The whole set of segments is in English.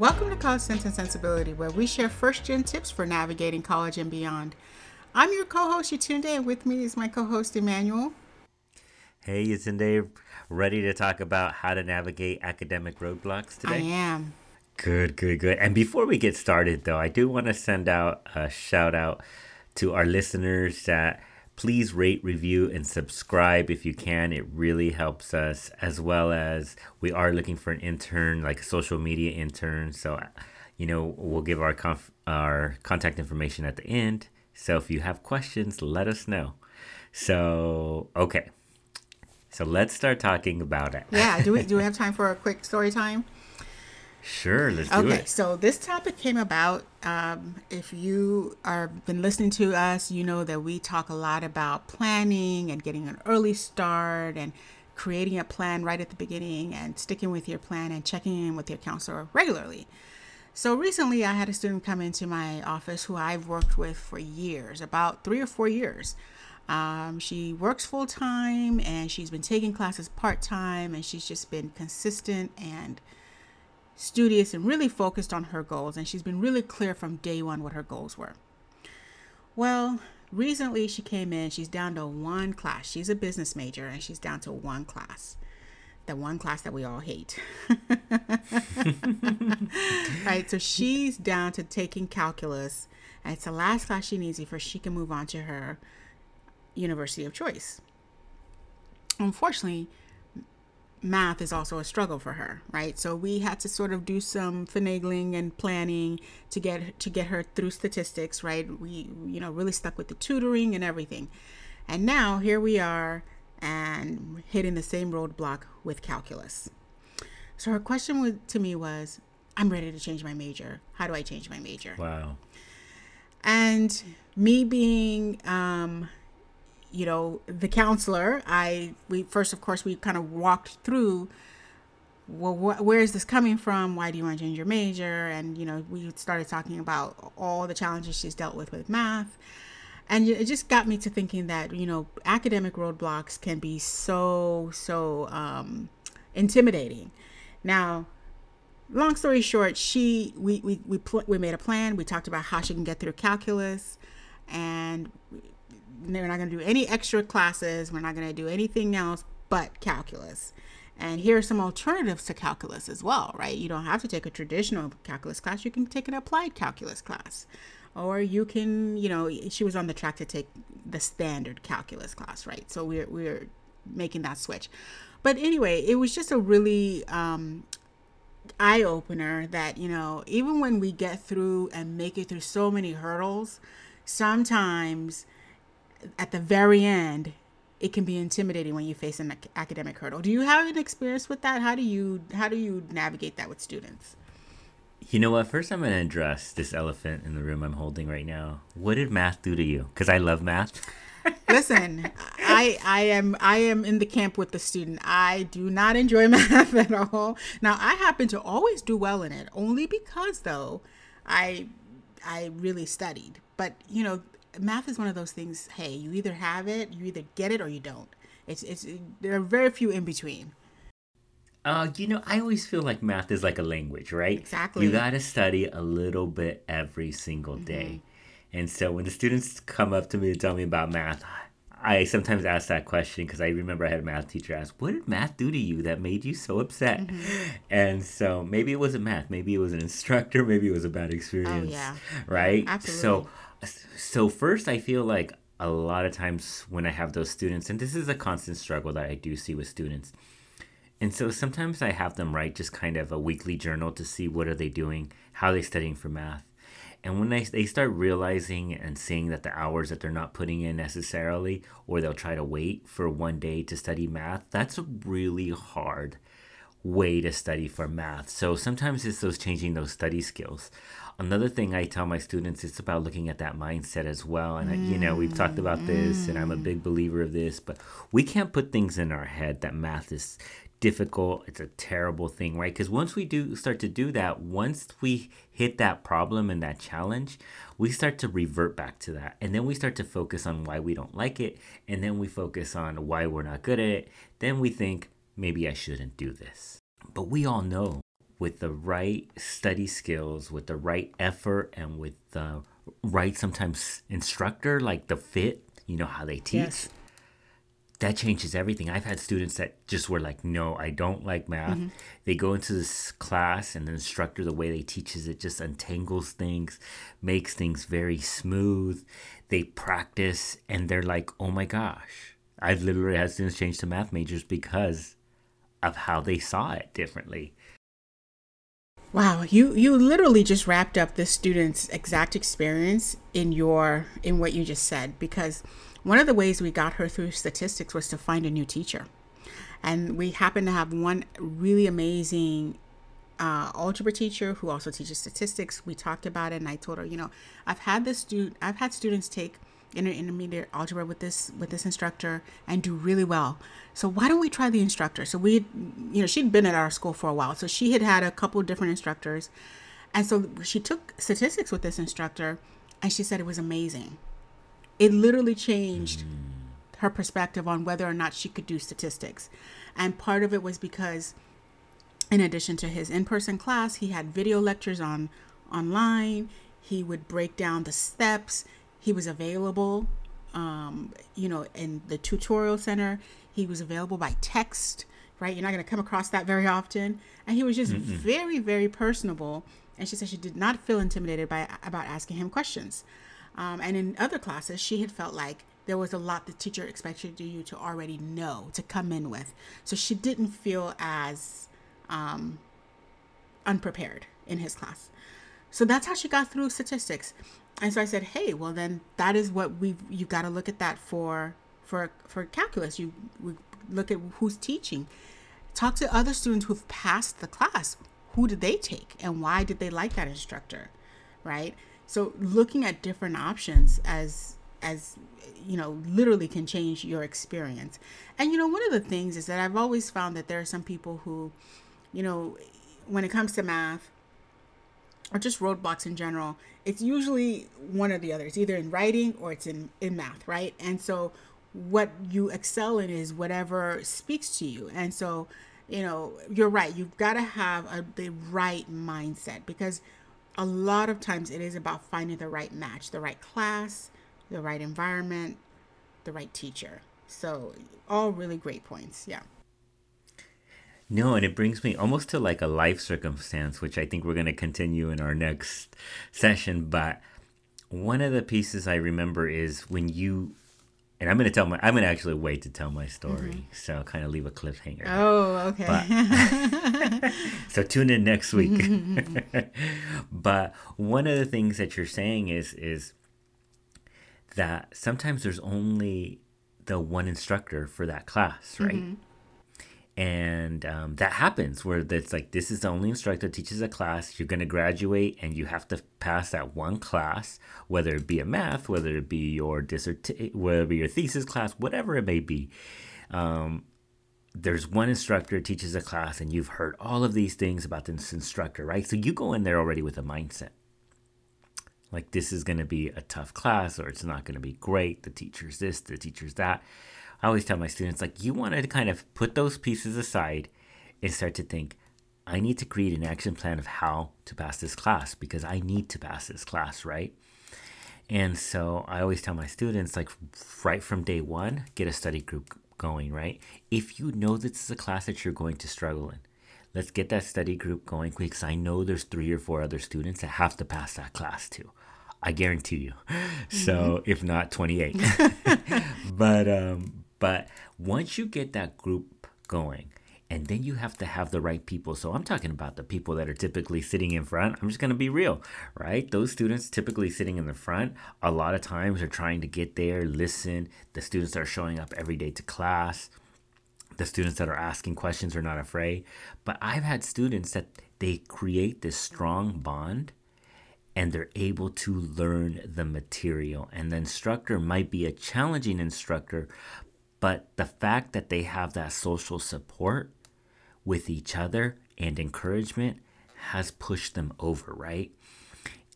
Welcome to College Sense and Sensibility, where we share first-gen tips for navigating college and beyond. I'm your co-host, Yetunde, and with me is my co-host, Emmanuel. Hey, Yetunde, ready to talk about how to navigate academic roadblocks today? I am. Good. And before we get started, though, I do want to send out a shout-out to our listeners that please rate, review, and subscribe if you can. It really helps us, as well as we are looking for an intern, like a social media intern. So, you know, we'll give our contact information at the end. So if you have questions, let us know. So, okay. So let's start talking about it. Yeah. Do we have time for a quick story time? Sure, let's do it. Okay, so this topic came about. If you are been listening to us, you know that we talk a lot about planning and getting an early start and creating a plan right at the beginning and sticking with your plan and checking in with your counselor regularly. So recently I had a student come into my office who I've worked with for years, about 3 or 4 years. She works full time and she's been taking classes part time, and she's just been consistent and studious and really focused on her goals, and she's been really clear from day one what her goals were. Well, recently she came in, she's down to one class. She's a business major and she's down to one class. The one class that we all hate. Right, so she's down to taking calculus, and it's the last class she needs before she can move on to her university of choice. Unfortunately, math is also a struggle for her, right? So we had to sort of do some finagling and planning to get her through statistics, right? We, you know, really stuck with the tutoring and everything. And now here we are and hitting the same roadblock with calculus. So her question to me was, I'm ready to change my major. How do I change my major? Wow. And me being, you know, the counselor, we kind of walked through, well, where is this coming from? Why do you want to change your major? And, you know, we started talking about all the challenges she's dealt with math. And it just got me to thinking that, you know, academic roadblocks can be so intimidating. Now, long story short, we made a plan. We talked about how she can get through calculus, and we're not going to do any extra classes. We're not going to do anything else but calculus. And here are some alternatives to calculus as well, right? You don't have to take a traditional calculus class. You can take an applied calculus class. Or you can, you know, she was on the track to take the standard calculus class, right? So we're making that switch. But anyway, it was just a really eye-opener that, you know, even when we get through and make it through so many hurdles, sometimes at the very end, it can be intimidating when you face an academic hurdle. Do you have an experience with that? How do you navigate that with students? You know what? First, I'm going to address this elephant in the room I'm holding right now. What did math do to you? Because I love math. Listen, I am in the camp with the student. I do not enjoy math at all. Now, I happen to always do well in it, only because, though, I really studied. But, you know, math is one of those things, hey, you either have it, you either get it, or you don't. It's there are very few in between. You know, I always feel like math is like a language, right? Exactly. You got to study a little bit every single day. And so when the students come up to me to tell me about math, I sometimes ask that question because I remember I had a math teacher ask, what did math do to you that made you so upset? And so maybe it wasn't math. Maybe it was an instructor. Maybe it was a bad experience. Oh, yeah. Right? Absolutely. So first, I feel like a lot of times when I have those students, and this is a constant struggle that I do see with students. And so sometimes I have them write just kind of a weekly journal to see what are they doing, how are they studying for math. And when they start realizing and seeing that the hours that they're not putting in necessarily, or they'll try to wait for one day to study math, that's a really hard way to study for math. So sometimes it's those changing those study skills. Another thing I tell my students, it's about looking at that mindset as well. And, you know, we've talked about this, and I'm a big believer of this, but we can't put things in our head that math is difficult. It's a terrible thing, right? Because once we do start to do that, once we hit that problem and that challenge, we start to revert back to that. And then we start to focus on why we don't like it. And then we focus on why we're not good at it. Then we think, maybe I shouldn't do this. But we all know with the right study skills, with the right effort, and with the right sometimes instructor, like the fit, you know, how they teach, yes, that changes everything. I've had students that just were like, no, I don't like math. Mm-hmm. They go into this class and the instructor, the way they teaches it just untangles things, makes things very smooth. They practice and they're like, oh my gosh, I've literally had students change to math majors because of how they saw it differently. Wow, you literally just wrapped up the student's exact experience in what you just said, because one of the ways we got her through statistics was to find a new teacher. And we happened to have one really amazing algebra teacher who also teaches statistics. We talked about it and I told her, you know, I've had students take intermediate algebra with this instructor and do really well. So why don't we try the instructor? So we, you know, she'd been at our school for a while, so she had a couple different instructors, and so she took statistics with this instructor, and she said it was amazing. It literally changed her perspective on whether or not she could do statistics, and part of it was because, in addition to his in-person class, he had video lectures online. He would break down the steps. He was available, you know, in the tutorial center. He was available by text, right? You're not going to come across that very often. And he was just very, very personable. And she said she did not feel intimidated about asking him questions. And in other classes, she had felt like there was a lot the teacher expected you to already know, to come in with. So she didn't feel as unprepared in his class. So that's how she got through statistics. And so I said, hey, well then that is what you got to look at that for calculus. We look at who's teaching. Talk to other students who've passed the class. Who did they take and why did they like that instructor, right? So looking at different options as you know, literally can change your experience. And you know, one of the things is that I've always found that there are some people who, you know, when it comes to math, or just roadblocks in general, it's usually one or the other. It's either in writing or it's in math, right? And so what you excel in is whatever speaks to you. And so, you know, you're right. You've got to have the right mindset, because a lot of times it is about finding the right match, the right class, the right environment, the right teacher. So all really great points. Yeah. No, and it brings me almost to like a life circumstance, which I think we're going to continue in our next session. But one of the pieces I remember is when you, and I'm going to actually wait to tell my story. Mm-hmm. So I'll kind of leave a cliffhanger. Oh, okay. But, so tune in next week. But one of the things that you're saying is that sometimes there's only the one instructor for that class, right? Mm-hmm. And that happens where it's like, this is the only instructor that teaches a class. You're going to graduate and you have to pass that one class, whether it be a math, whether it be your whether it be your thesis class, whatever it may be. There's one instructor that teaches a class, and you've heard all of these things about this instructor, right? So you go in there already with a mindset. Like, this is going to be a tough class, or it's not going to be great. The teacher's this, the teacher's that. I always tell my students, like, you want to kind of put those pieces aside and start to think, I need to create an action plan of how to pass this class, because I need to pass this class, right? And so I always tell my students, like, right from day one, get a study group going, right? If you know this is a class that you're going to struggle in, let's get that study group going quick, because I know there's 3 or 4 other students that have to pass that class too. I guarantee you. Mm-hmm. So if not, 28. But once you get that group going, and then you have to have the right people. So I'm talking about the people that are typically sitting in front. I'm just going to be real, right? Those students typically sitting in the front, a lot of times are trying to get there, listen. The students that are showing up every day to class. The students that are asking questions are not afraid. But I've had students that they create this strong bond, and they're able to learn the material. And the instructor might be a challenging instructor, but the fact that they have that social support with each other and encouragement has pushed them over, right?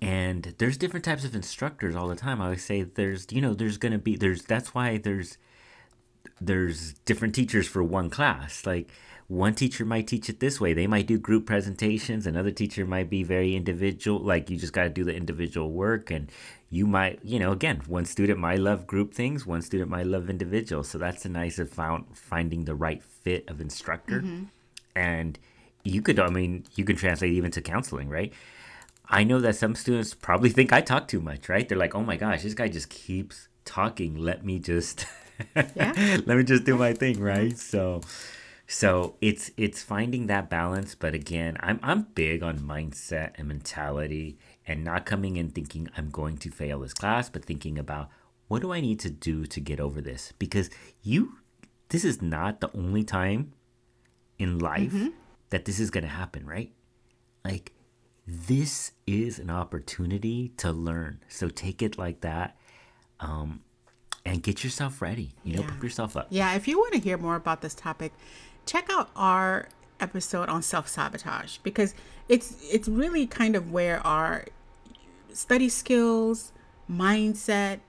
And there's different types of instructors all the time. I always say there's, you know, there's going to be, there's, that's why there's there's different teachers for one class. Like, one teacher might teach it this way. They might do group presentations. Another teacher might be very individual. Like, you just got to do the individual work. And you might, you know, again, one student might love group things. One student might love individual. So that's the nice of finding the right fit of instructor. Mm-hmm. And you could, I mean, you can translate even to counseling, right? I know that some students probably think I talk too much, right? They're like, oh my gosh, this guy just keeps talking. Let me just, do my thing, right? So it's finding that balance. But again, I'm big on mindset and mentality, and not coming in thinking I'm going to fail this class, but thinking about what do I need to do to get over this? Because this is not the only time in life mm-hmm. that this is going to happen, right? Like, this is an opportunity to learn. So take it like that. And get yourself ready, put yourself up. Yeah. If you want to hear more about this topic, check out our episode on self-sabotage, because it's really kind of where our study skills, mindset,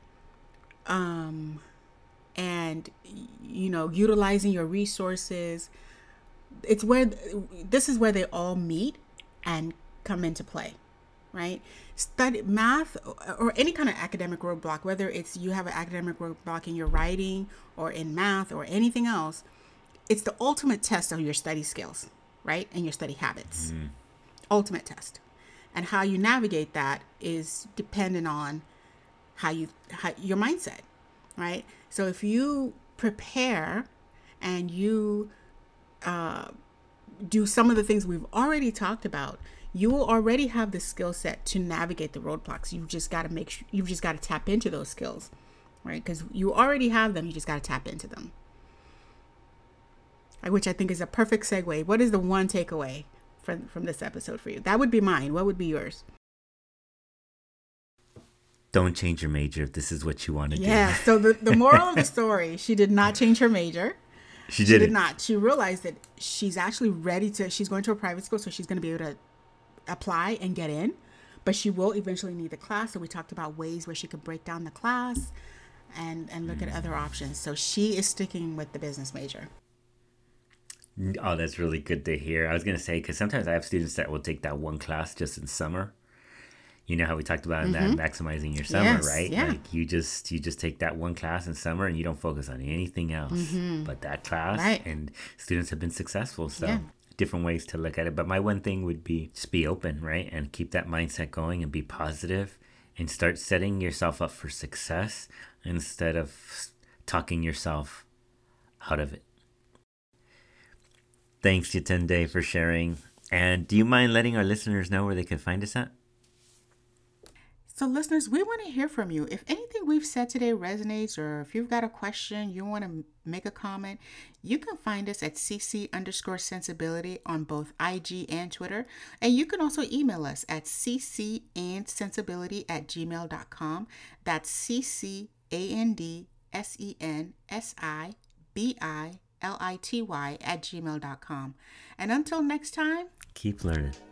and, utilizing your resources, this is where they all meet and come into play, right? Study math or any kind of academic roadblock, whether it's you have an academic roadblock in your writing or in math or anything else, it's the ultimate test of your study skills, right? And your study habits, mm-hmm. ultimate test. And how you navigate that is dependent on how your mindset, right? So if you prepare and you do some of the things we've already talked about, you will already have the skill set to navigate the roadblocks. You've just got to tap into those skills, right? Because you already have them. You just got to tap into them, which I think is a perfect segue. What is the one takeaway from this episode for you? That would be mine. What would be yours? Don't change your major if this is what you want to do. Yeah. So the moral of the story, she did not change her major. She did not. She realized that she's actually ready to. She's going to a private school, so she's going to be able to apply and get in, but she will eventually need the class. So we talked about ways where she could break down the class and look at other options. So she is sticking with the business major. Oh, that's really good to hear. I was going to say, because sometimes I have students that will take that one class just in summer. You know how we talked about mm-hmm. that maximizing your summer, yes, right? Yeah. Like you just take that one class in summer and you don't focus on anything else mm-hmm. but that class. Right. And students have been successful. So yeah. Different ways to look at it. But my one thing would be just be open, right? And keep that mindset going and be positive and start setting yourself up for success instead of talking yourself out of it. Thanks, Yetunde, for sharing. And do you mind letting our listeners know where they can find us at? So listeners, we want to hear from you. If anything we've said today resonates, or if you've got a question, you want to make a comment, you can find us at cc_sensibility on both IG and Twitter. And you can also email us at ccandsensibility@gmail.com. That's CCANDSENSIBILITY@gmail.com. And until next time, keep learning.